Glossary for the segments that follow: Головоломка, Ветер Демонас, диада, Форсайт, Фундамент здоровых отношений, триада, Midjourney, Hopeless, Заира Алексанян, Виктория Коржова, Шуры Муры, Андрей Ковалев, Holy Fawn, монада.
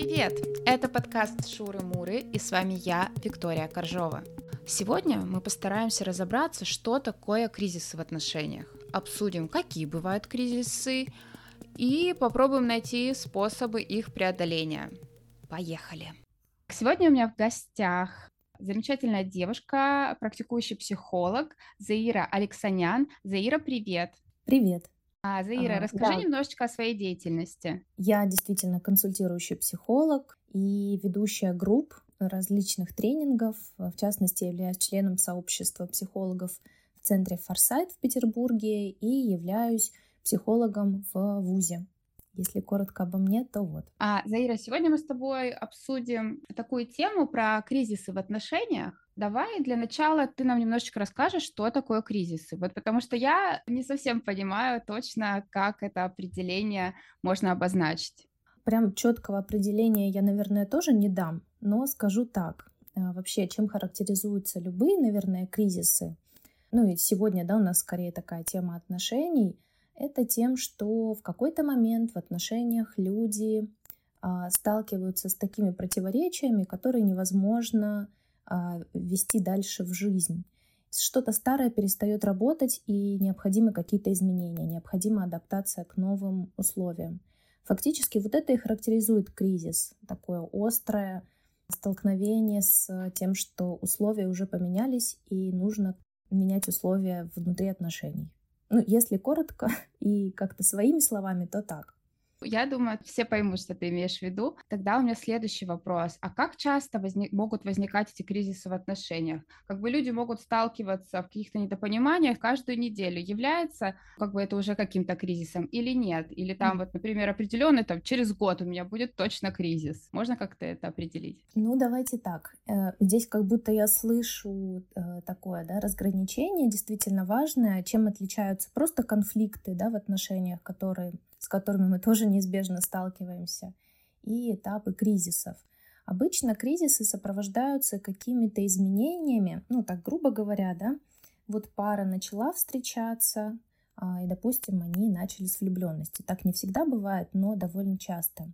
Привет! Это подкаст Шуры Муры, и с вами я, Виктория Коржова. Сегодня мы постараемся разобраться, что такое кризисы в отношениях, обсудим, какие бывают кризисы, и попробуем найти способы их преодоления. Поехали! Сегодня у меня в гостях замечательная девушка, практикующий психолог Заира Алексанян. Заира, привет! Привет! Заира, расскажи немножечко о своей деятельности. Я действительно консультирующий психолог и ведущая групп различных тренингов. В частности, являюсь членом сообщества психологов в центре «Форсайт» в Петербурге и являюсь психологом в ВУЗе. Если коротко обо мне, то вот. Заира, сегодня мы с тобой обсудим такую тему про кризисы в отношениях. Давай для начала ты нам немножечко расскажешь, что такое кризисы, потому что я не совсем понимаю точно, как это определение можно обозначить. Прям четкого определения я, наверное, тоже не дам, но скажу так. Вообще, чем характеризуются любые, наверное, кризисы, ну и сегодня, у нас скорее такая тема отношений, это тем, что в какой-то момент в отношениях люди сталкиваются с такими противоречиями, которые невозможно вести дальше в жизнь. Что-то старое перестает работать, и необходимы какие-то изменения, необходима адаптация к новым условиям. Фактически вот это и характеризует кризис, такое острое столкновение с тем, что условия уже поменялись, и нужно менять условия внутри отношений. Если коротко и как-то своими словами, то так. Я думаю, все поймут, что ты имеешь в виду. Тогда у меня следующий вопрос. А как часто могут возникать эти кризисы в отношениях? Люди могут сталкиваться в каких-то недопониманиях каждую неделю. Является это уже каким-то кризисом или нет? Или например, определенный через год у меня будет точно кризис. Можно как-то это определить? Давайте так. Здесь я слышу такое, разграничение действительно важное. Чем отличаются просто конфликты, в отношениях, с которыми мы тоже неизбежно сталкиваемся, и этапы кризисов. Обычно кризисы сопровождаются какими-то изменениями, грубо говоря, пара начала встречаться, и, допустим, они начали с влюбленности. Так не всегда бывает, но довольно часто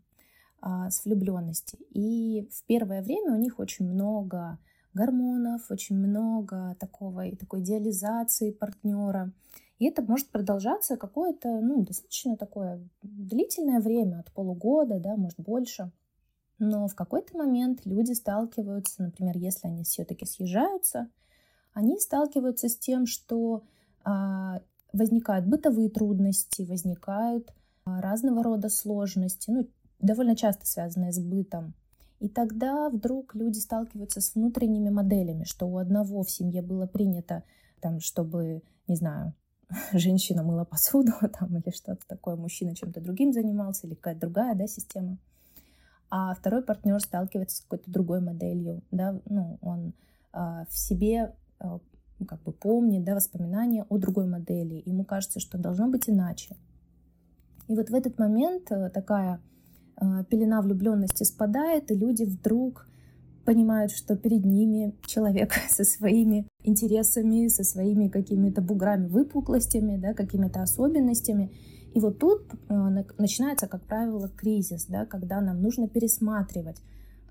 с влюбленности. И в первое время у них очень много гормонов, очень много такой идеализации партнера. И это может продолжаться какое-то, достаточно такое длительное время, от полугода, может, больше. Но в какой-то момент люди сталкиваются, например, если они все-таки съезжаются, они сталкиваются с тем, что возникают бытовые трудности, возникают разного рода сложности, довольно часто связанные с бытом. И тогда вдруг люди сталкиваются с внутренними моделями, что у одного в семье было принято, чтобы, не знаю, женщина мыла посуду или что-то такое, мужчина чем-то другим занимался, или какая-то другая система. А второй партнер сталкивается с какой-то другой моделью. Он в себе помнит воспоминания о другой модели. Ему кажется, что должно быть иначе. И в этот момент такая пелена влюбленности спадает, и люди вдруг понимают, что перед ними человек со своими интересами, со своими какими-то буграми, выпуклостями, какими-то особенностями. И вот тут начинается, как правило, кризис, когда нам нужно пересматривать.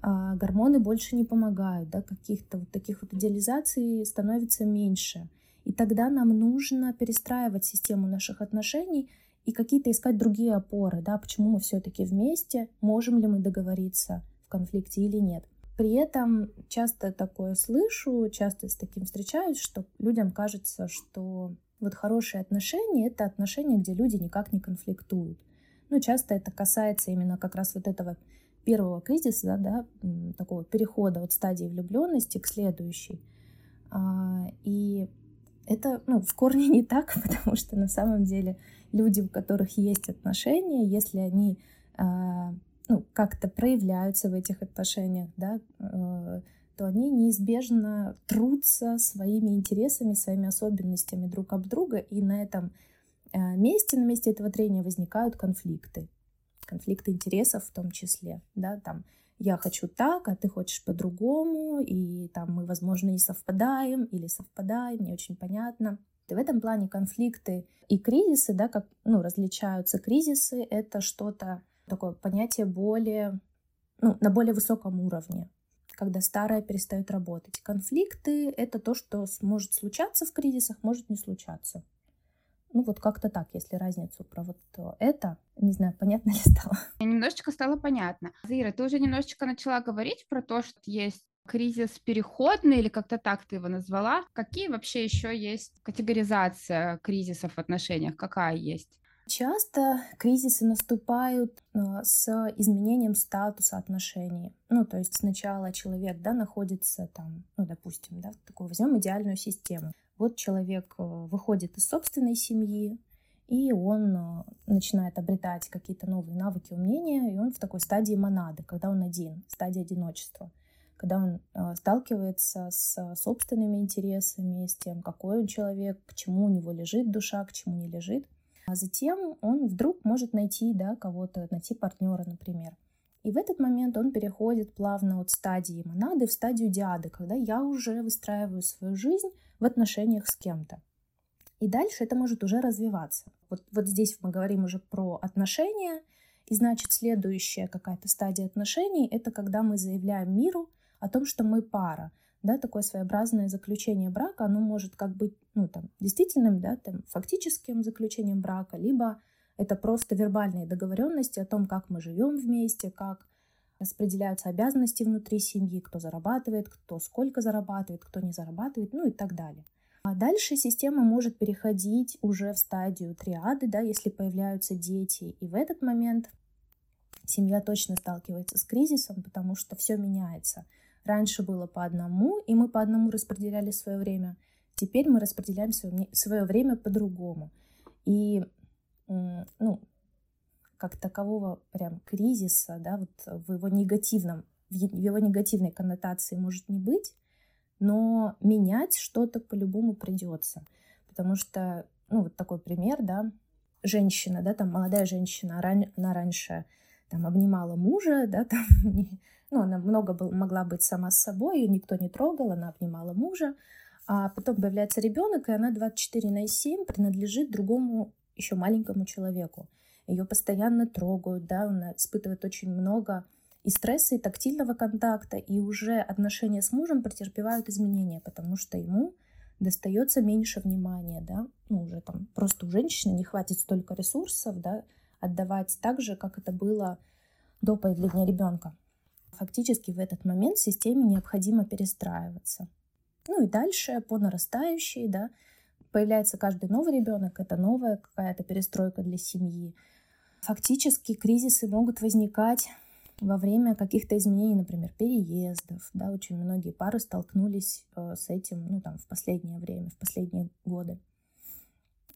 Гормоны больше не помогают, каких-то таких идеализаций становится меньше. И тогда нам нужно перестраивать систему наших отношений и какие-то искать другие опоры, почему мы все-таки вместе, можем ли мы договориться в конфликте или нет. При этом часто такое слышу, часто с таким встречаюсь, что людям кажется, что хорошие отношения — это отношения, где люди никак не конфликтуют. Часто это касается именно как раз этого первого кризиса, такого перехода от стадии влюбленности к следующей. И это, в корне не так, потому что на самом деле люди, у которых есть отношения, если они как-то проявляются в этих отношениях, то они неизбежно трутся своими интересами, своими особенностями друг об друга, и на этом месте, на месте этого трения возникают конфликты интересов в том числе, я хочу так, а ты хочешь по-другому, и мы, возможно, не совпадаем или совпадаем, не очень понятно. И в этом плане конфликты и кризисы, различаются. Кризисы — это что-то такое понятие более на более высоком уровне, когда старое перестает работать. Конфликты — это то, что может случаться в кризисах, может не случаться. Вот как-то так, если разницу про вот это. Не знаю, понятно ли стало? Немножечко стало понятно. Заира, ты уже немножечко начала говорить про то, что есть кризис переходный, или как-то так ты его назвала. Какие вообще еще есть категоризация кризисов в отношениях? Какая есть? Часто кризисы наступают с изменением статуса отношений. То есть сначала человек, находится там, допустим, такую возьмем идеальную систему. Вот человек выходит из собственной семьи, и он начинает обретать какие-то новые навыки, умения, и он в такой стадии монады, когда он один, стадии одиночества, когда он сталкивается с собственными интересами, с тем, какой он человек, к чему у него лежит душа, к чему не лежит. А затем он вдруг может найти кого-то, найти партнера, например. И в этот момент он переходит плавно от стадии монады в стадию диады, когда я уже выстраиваю свою жизнь в отношениях с кем-то. И дальше это может уже развиваться. Вот здесь мы говорим уже про отношения, и значит, следующая какая-то стадия отношений — это когда мы заявляем миру о том, что мы пара. Такое своеобразное заключение брака, оно может как быть действительным, фактическим заключением брака, либо это просто вербальные договоренности о том, как мы живем вместе, как распределяются обязанности внутри семьи, кто зарабатывает, кто сколько зарабатывает, кто не зарабатывает, и так далее. А дальше система может переходить уже в стадию триады, если появляются дети, и в этот момент семья точно сталкивается с кризисом, потому что все меняется. Раньше было по одному, и мы по одному распределяли свое время. Теперь мы распределяем свое время по-другому. И как такового прям кризиса, в его негативной коннотации может не быть, но менять что-то по-любому придется. Потому что, такой пример, женщина, молодая женщина, она раньше обнимала мужа, она много могла быть сама с собой, ее никто не трогал, она обнимала мужа. А потом появляется ребенок, и она 24/7 принадлежит другому еще маленькому человеку. Ее постоянно трогают, она испытывает очень много и стресса, и тактильного контакта, и уже отношения с мужем претерпевают изменения, потому что ему достается меньше внимания, уже просто у женщины не хватит столько ресурсов, отдавать так же, как это было до появления ребенка. Фактически в этот момент системе необходимо перестраиваться. И дальше по нарастающей, появляется каждый новый ребенок, это новая какая-то перестройка для семьи. Фактически кризисы могут возникать во время каких-то изменений, например, переездов. Очень многие пары столкнулись с этим в последнее время, в последние годы.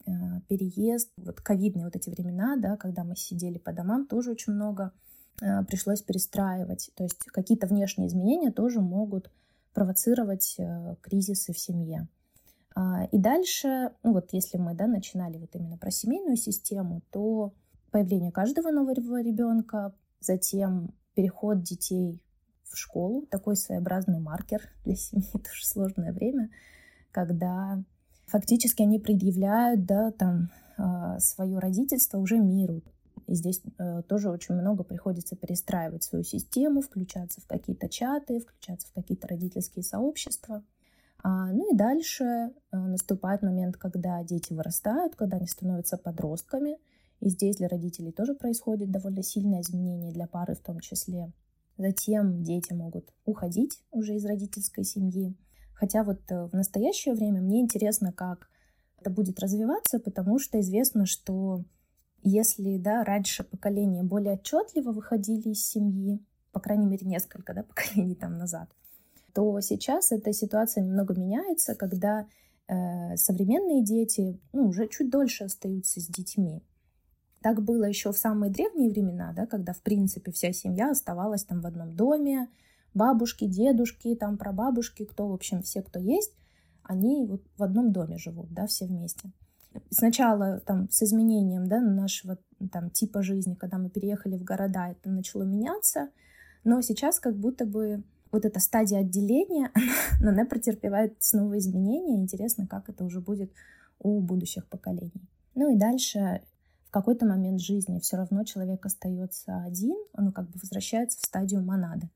Переезд, ковидные эти времена, когда мы сидели по домам, тоже очень много пришлось перестраивать. То есть какие-то внешние изменения тоже могут провоцировать кризисы в семье. И дальше, если мы начинали именно про семейную систему, то появление каждого нового ребенка, затем переход детей в школу, такой своеобразный маркер для семьи, тоже сложное время, когда фактически они предъявляют свое родительство уже миру. И здесь тоже очень много приходится перестраивать свою систему, включаться в какие-то чаты, включаться в какие-то родительские сообщества. И дальше наступает момент, когда дети вырастают, когда они становятся подростками. И здесь для родителей тоже происходит довольно сильное изменение, для пары в том числе. Затем дети могут уходить уже из родительской семьи. Хотя в настоящее время мне интересно, как это будет развиваться, потому что известно, что если раньше поколения более отчетливо выходили из семьи, по крайней мере, несколько поколений назад, то сейчас эта ситуация немного меняется, когда современные дети уже чуть дольше остаются с детьми. Так было еще в самые древние времена, когда, в принципе, вся семья оставалась в одном доме, бабушки, дедушки, прабабушки, все, кто есть, они в одном доме живут, все вместе. Сначала с изменением нашего типа жизни, когда мы переехали в города, это начало меняться, но сейчас как будто бы эта стадия отделения, она претерпевает снова изменения. Интересно, как это уже будет у будущих поколений. И дальше в какой-то момент жизни все равно человек остается один, он как бы возвращается в стадию монады.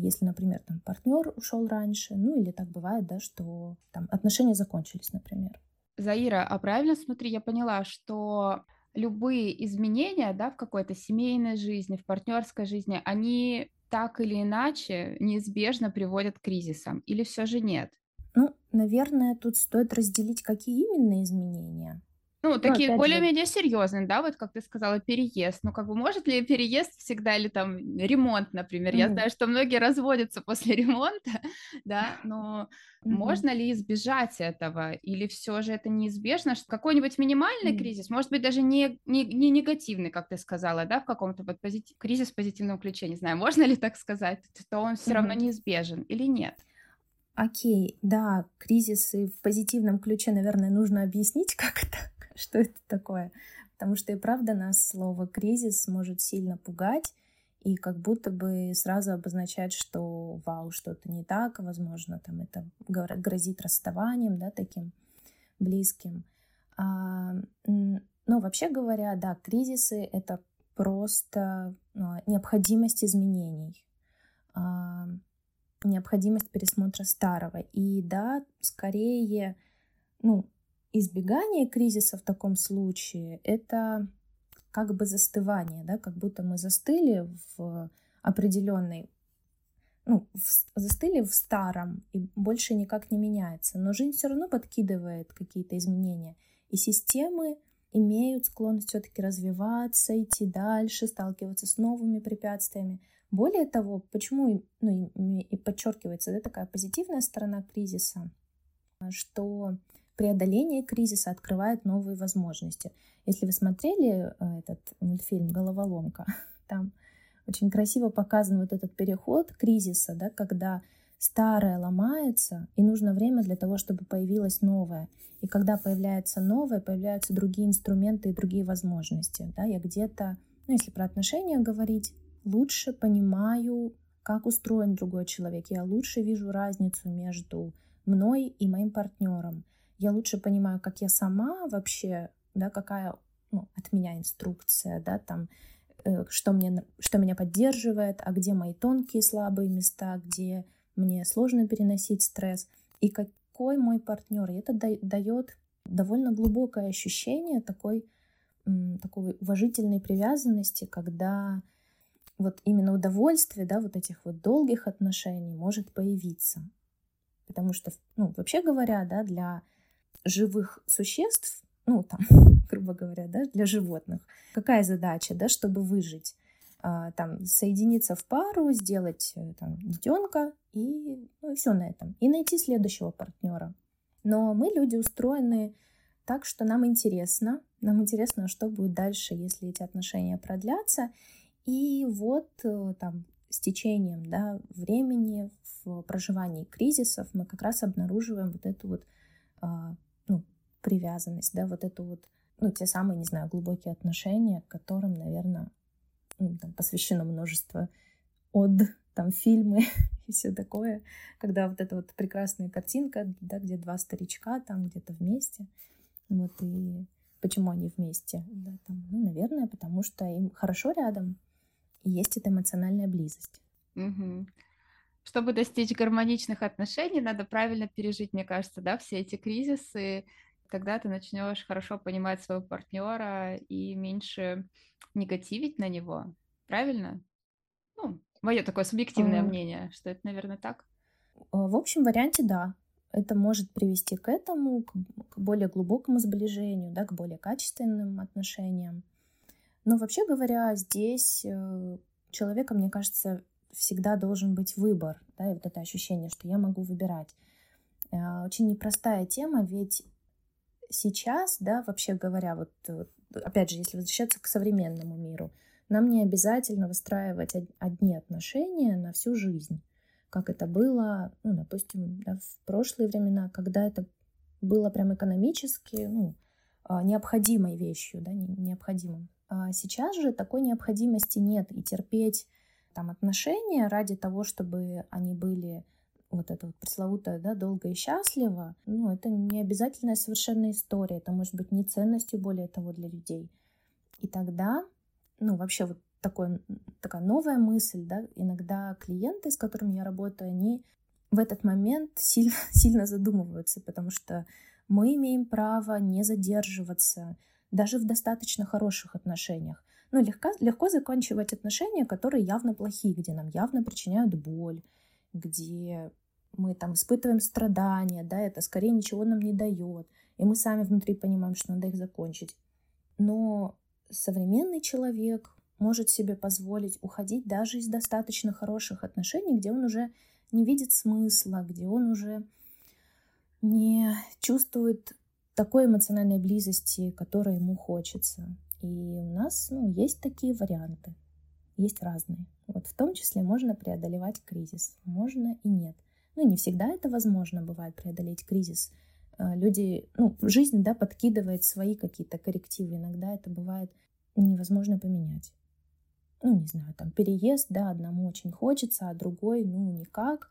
Если, например, там партнер ушел раньше, ну или так бывает, да, что там отношения закончились, например. Заира, а правильно, смотри, я поняла, что любые изменения, да, в какой-то семейной жизни, в партнерской жизни, они так или иначе неизбежно приводят к кризисам, или все же нет? Ну, наверное, тут стоит разделить, какие именно изменения. Ну, такие более-менее серьезные, да, вот как ты сказала, переезд. Ну, как бы может ли переезд всегда, или там ремонт, например. Mm-hmm. Я знаю, что многие разводятся после ремонта, да, но можно ли избежать этого? Или все же это неизбежно? Что какой-нибудь минимальный кризис, может быть, даже не негативный, как ты сказала, да, в каком-то вот кризис в позитивном ключе, не знаю, можно ли так сказать, то он все равно неизбежен или нет? Окей, да, кризисы в позитивном ключе, наверное, нужно объяснить как-то, что это такое, потому что и правда нас слово «кризис» может сильно пугать и как будто бы сразу обозначать, что вау, что-то не так, возможно, там это грозит расставанием, да, таким близким. Но вообще говоря, да, кризисы — это просто необходимость изменений, необходимость пересмотра старого. И да, скорее, ну, избегание кризиса в таком случае — это как бы застывание, да, как будто мы застыли в определенной, ну, застыли в старом и больше никак не меняется. Но жизнь все равно подкидывает какие-то изменения. И системы имеют склонность все-таки развиваться, идти дальше, сталкиваться с новыми препятствиями. Более того, почему, ну, и подчеркивается, да, такая позитивная сторона кризиса, что преодоление кризиса открывает новые возможности. Если вы смотрели этот мультфильм «Головоломка», там очень красиво показан вот этот переход кризиса, да, когда старое ломается, и нужно время для того, чтобы появилось новое. И когда появляется новое, появляются другие инструменты и другие возможности. Да, я где-то, ну, если про отношения говорить, лучше понимаю, как устроен другой человек. Я лучше вижу разницу между мной и моим партнером. Я лучше понимаю, как я сама вообще, да, какая, ну, от меня инструкция, да, там, что меня поддерживает, а где мои тонкие слабые места, где мне сложно переносить стресс, и какой мой партнер. И это дает довольно глубокое ощущение такой уважительной привязанности, когда вот именно удовольствие, да, вот этих вот долгих отношений может появиться. Потому что, ну, вообще говоря, да, для живых существ, ну, там, грубо говоря, да, для животных, какая задача, да, чтобы выжить? Там, соединиться в пару, сделать там детенка, и, ну, и все на этом. И найти следующего партнера. Но мы, люди, устроены так, что нам интересно, что будет дальше, если эти отношения продлятся. И вот там с течением, да, времени в проживании кризисов мы как раз обнаруживаем вот эту вот, ну, привязанность, да, вот эту вот, ну, те самые, не знаю, глубокие отношения, которым, наверное, ну, там, посвящено множество там, фильмы и все такое, когда вот эта вот прекрасная картинка, да, где два старичка там где-то вместе, вот, и почему они вместе, да, там, ну, наверное, потому что им хорошо рядом, и есть эта эмоциональная близость. Угу. Чтобы достичь гармоничных отношений, надо правильно пережить, мне кажется, да, все эти кризисы. Тогда ты начнешь хорошо понимать своего партнера и меньше негативить на него. Правильно? Ну, мое такое субъективное мнение, что это, наверное, так. В общем варианте, да. Это может привести к этому, к более глубокому сближению, да, к более качественным отношениям. Но вообще говоря, здесь человека, мне кажется, всегда должен быть выбор, да, и вот это ощущение, что я могу выбирать. Очень непростая тема, ведь сейчас, да, вообще говоря, вот опять же, если возвращаться к современному миру, нам не обязательно выстраивать одни отношения на всю жизнь, как это было, ну, допустим, да, в прошлые времена, когда это было прям экономически, ну, необходимой вещью, да, необходимым. Сейчас же такой необходимости нет, и терпеть там отношения ради того, чтобы они были вот это вот пресловутое, да, долго и счастливо, ну, это не обязательная совершенно история, это может быть неценностью, более того, для людей. И тогда, ну, вообще вот такая новая мысль, да, иногда клиенты, с которыми я работаю, они в этот момент сильно, сильно задумываются, потому что мы имеем право не задерживаться даже в достаточно хороших отношениях. Ну, легко заканчивать отношения, которые явно плохие, где нам явно причиняют боль, где мы там испытываем страдания, да, это скорее ничего нам не дает, и мы сами внутри понимаем, что надо их закончить. Но современный человек может себе позволить уходить даже из достаточно хороших отношений, где он уже не видит смысла, где он уже не чувствует такой эмоциональной близости, которой ему хочется. И у нас, ну, есть такие варианты, есть разные. Вот в том числе можно преодолевать кризис, можно и нет. Ну, не всегда это возможно, бывает, преодолеть кризис. Люди, ну, жизнь, да, подкидывает свои какие-то коррективы, иногда это бывает невозможно поменять. Ну, не знаю, там, переезд, да, одному очень хочется, а другой, ну, никак.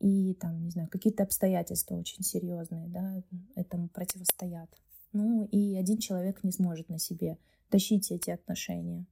И там, не знаю, какие-то обстоятельства очень серьезные, да, этому противостоят. Ну, и один человек не сможет на себе тащить эти отношения.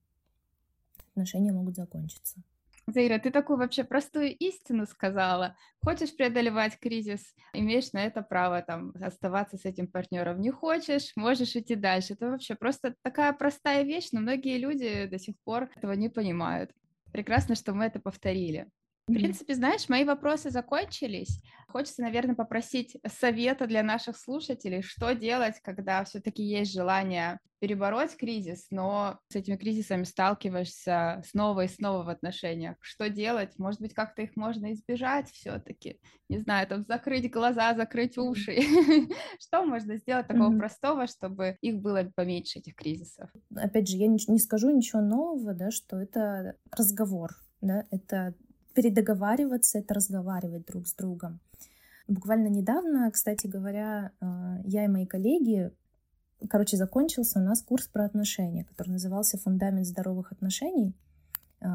Отношения могут закончиться. Заира, ты такую вообще простую истину сказала. Хочешь преодолевать кризис, имеешь на это право там оставаться с этим партнером. Не хочешь, можешь идти дальше. Это вообще просто такая простая вещь, но многие люди до сих пор этого не понимают. Прекрасно, что мы это повторили. В принципе, знаешь, мои вопросы закончились. Хочется, наверное, попросить совета для наших слушателей, что делать, когда все-таки есть желание перебороть кризис, но с этими кризисами сталкиваешься снова и снова в отношениях. Что делать? Может быть, как-то их можно избежать все-таки? Не знаю, там, закрыть глаза, закрыть уши. Что можно сделать такого простого, чтобы их было поменьше, этих кризисов? Опять же, я не скажу ничего нового, да, что это разговор, да, это... передоговариваться, это разговаривать друг с другом. Буквально недавно, кстати говоря, я и мои коллеги, закончился у нас курс про отношения, который назывался «Фундамент здоровых отношений».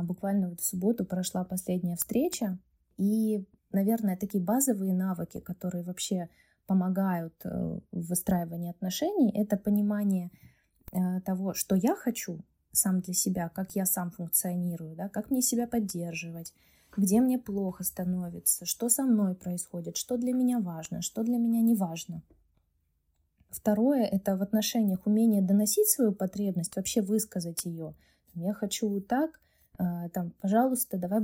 Буквально вот в субботу прошла последняя встреча. И, наверное, такие базовые навыки, которые вообще помогают в выстраивании отношений, это понимание того, что я хочу сам для себя, как я сам функционирую, да, как мне себя поддерживать, где мне плохо становится, что со мной происходит, что для меня важно, что для меня не важно. Второе — это в отношениях умение доносить свою потребность, вообще высказать ее. Я хочу так, там, пожалуйста, давай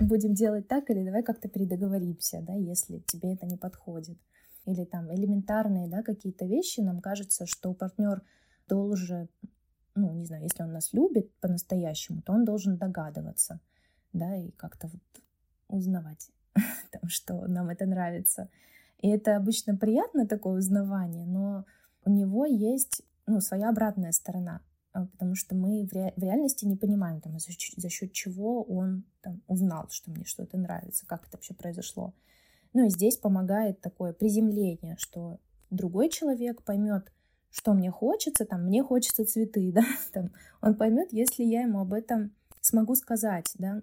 будем делать так, или давай как-то передоговоримся, да, если тебе это не подходит. Или там элементарные, да, какие-то вещи, нам кажется, что партнер должен, ну, не знаю, если он нас любит по-настоящему, то он должен догадываться, да, и как-то вот узнавать, там, что нам это нравится. И это обычно приятно, такое узнавание, но у него есть, ну, своя обратная сторона, потому что мы в реальности не понимаем, там, за счет чего он там узнал, что мне что-то нравится, как это вообще произошло. Ну, и здесь помогает такое приземление, что другой человек поймет, что мне хочется, там, мне хочется цветы, да, там, он поймет, если я ему об этом смогу сказать, да.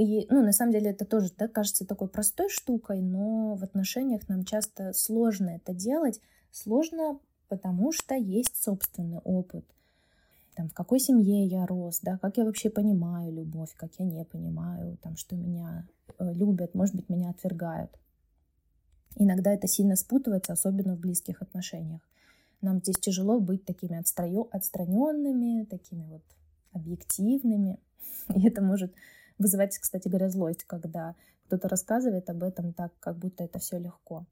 И, ну, на самом деле это тоже, да, кажется такой простой штукой, но в отношениях нам часто сложно это делать, сложно, потому что есть собственный опыт, там, в какой семье я рос, да, как я вообще понимаю любовь, как я не понимаю, там, что меня любят, может быть, меня отвергают. Иногда это сильно спутывается, особенно в близких отношениях. Нам здесь тяжело быть такими отстраненными, такими вот объективными. И это может вызывать, кстати говоря, злость, когда кто-то рассказывает об этом так, как будто это все легко.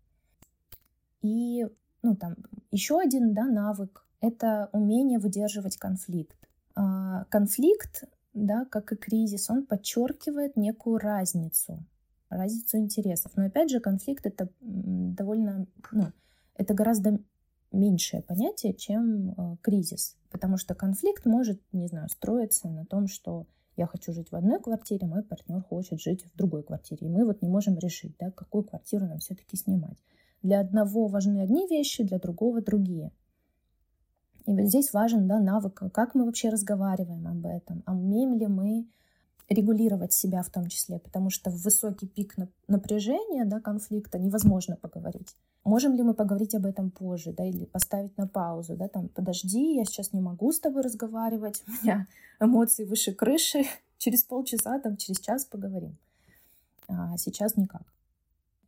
И, ну, там, еще один, да, навык — это умение выдерживать конфликт. Конфликт, да, как и кризис, он подчеркивает некую разницу интересов. Но, опять же, конфликт — это довольно, ну, это гораздо меньшее понятие, чем кризис. Потому что конфликт может, не знаю, строиться на том, что я хочу жить в одной квартире, мой партнер хочет жить в другой квартире. И мы вот не можем решить, да, какую квартиру нам все-таки снимать. Для одного важны одни вещи, для другого другие. И вот здесь важен, да, навык, как мы вообще разговариваем об этом, а умеем ли мы регулировать себя в том числе, потому что в высокий пик напряжения, да, конфликта невозможно поговорить. Можем ли мы поговорить об этом позже, да, или поставить на паузу, да, там, подожди, я сейчас не могу с тобой разговаривать, у меня эмоции выше крыши, через полчаса, там, через час поговорим. А сейчас никак.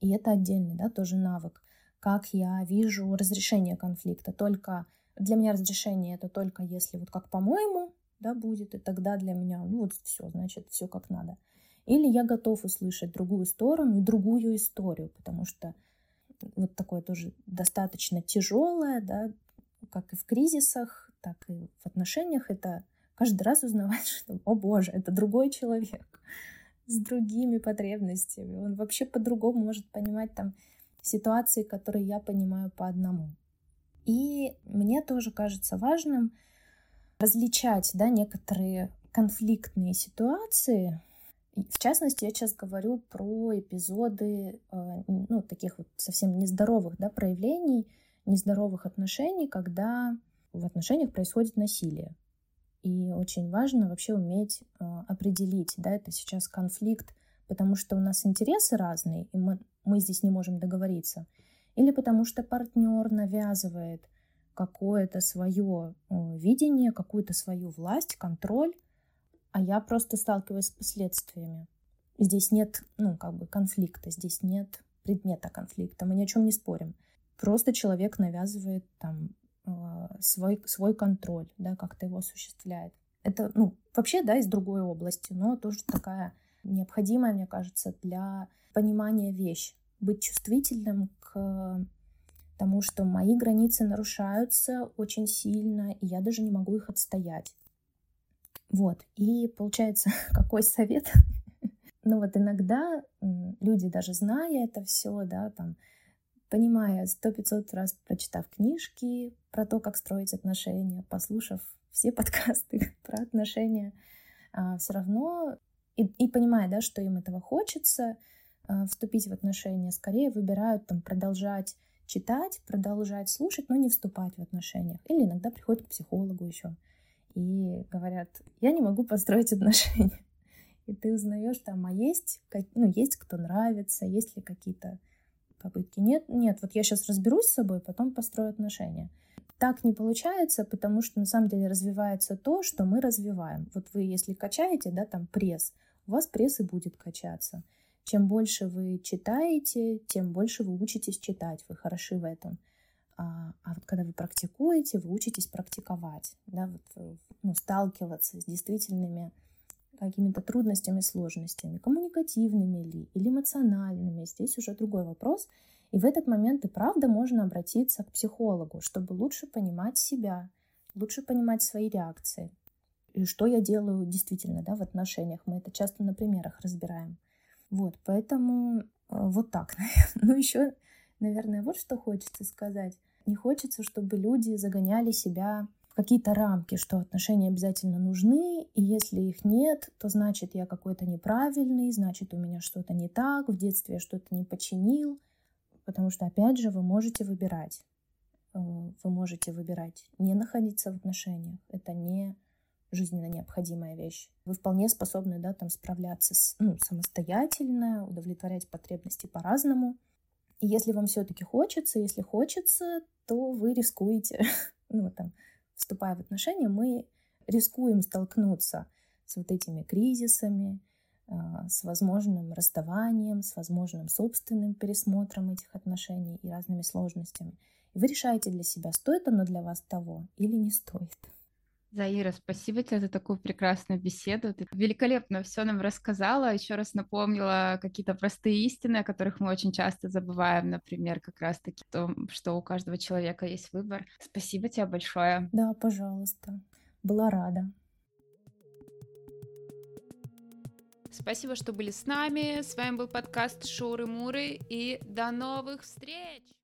И это отдельный, да, тоже навык. Как я вижу разрешение конфликта. Только для меня разрешение — это только если вот как по-моему, да, будет, и тогда для меня, ну вот все, значит, все как надо. Или я готов услышать другую сторону и другую историю, потому что вот такое тоже достаточно тяжелое, да, как и в кризисах, так и в отношениях, это каждый раз узнавать, что, о боже, это другой человек с другими потребностями, он вообще по-другому может понимать там ситуации, которые я понимаю по одному. И мне тоже кажется важным различать, да, некоторые конфликтные ситуации. В частности, я сейчас говорю про эпизоды, ну, таких вот совсем нездоровых, да, проявлений, нездоровых отношений, когда в отношениях происходит насилие. И очень важно вообще уметь определить, да, это сейчас конфликт, потому что у нас интересы разные, и мы здесь не можем договориться, или потому что партнер навязывает какое-то свое видение, какую-то свою власть, контроль, а я просто сталкиваюсь с последствиями. Здесь нет, ну, как бы конфликта, здесь нет предмета конфликта, мы ни о чем не спорим. Просто человек навязывает там свой контроль, да, как-то его осуществляет. Это, ну, вообще, да, из другой области, но тоже такая необходимая, мне кажется, для понимания вещь. Быть чувствительным к тому, что мои границы нарушаются очень сильно, и я даже не могу их отстоять. Вот, и получается, какой совет? Ну вот иногда люди, даже зная это все, да, там, понимая 100-500 раз, прочитав книжки про то, как строить отношения, послушав все подкасты про отношения, все равно, и понимая, да, что им этого хочется, вступить в отношения, скорее выбирают там продолжать читать, продолжать слушать, но не вступать в отношения. Или иногда приходят к психологу еще и говорят: я не могу построить отношения. И ты узнаешь там, а есть, ну, есть кто нравится, есть ли какие-то попытки. Нет, вот я сейчас разберусь с собой, потом построю отношения. Так не получается, потому что на самом деле развивается то, что мы развиваем. Вот вы, если качаете, да, там пресс, у вас пресс и будет качаться. Чем больше вы читаете, тем больше вы учитесь читать, вы хороши в этом. А вот когда вы практикуете, вы учитесь практиковать, да, вот, ну, сталкиваться с действительными какими-то трудностями, сложностями, коммуникативными ли, или эмоциональными. Здесь уже другой вопрос. И в этот момент и правда можно обратиться к психологу, чтобы лучше понимать себя, лучше понимать свои реакции. И что я делаю действительно, да, в отношениях. Мы это часто на примерах разбираем. Вот, поэтому вот так, наверное. Ну, еще, наверное, вот что хочется сказать. Не хочется, чтобы люди загоняли себя в какие-то рамки, что отношения обязательно нужны, и если их нет, то значит, я какой-то неправильный, значит, у меня что-то не так, в детстве я что-то не починил. Потому что, опять же, вы можете выбирать. Вы можете выбирать не находиться в отношениях. Это не жизненно необходимая вещь. Вы вполне способны, да, там, справляться с, ну, самостоятельно, удовлетворять потребности по-разному. И если вам все-таки хочется, то вы рискуете, ну, там, вступая в отношения, мы рискуем столкнуться с вот этими кризисами, с возможным расставанием, с возможным собственным пересмотром этих отношений и разными сложностями. И вы решаете для себя, стоит оно для вас того или не стоит. Заира, спасибо тебе за такую прекрасную беседу. Ты великолепно все нам рассказала, еще раз напомнила какие-то простые истины, о которых мы очень часто забываем, например, как раз-таки то, что у каждого человека есть выбор. Спасибо тебе большое. Да, пожалуйста. Была рада. Спасибо, что были с нами. С вами был подкаст «Шуры Муры», и до новых встреч!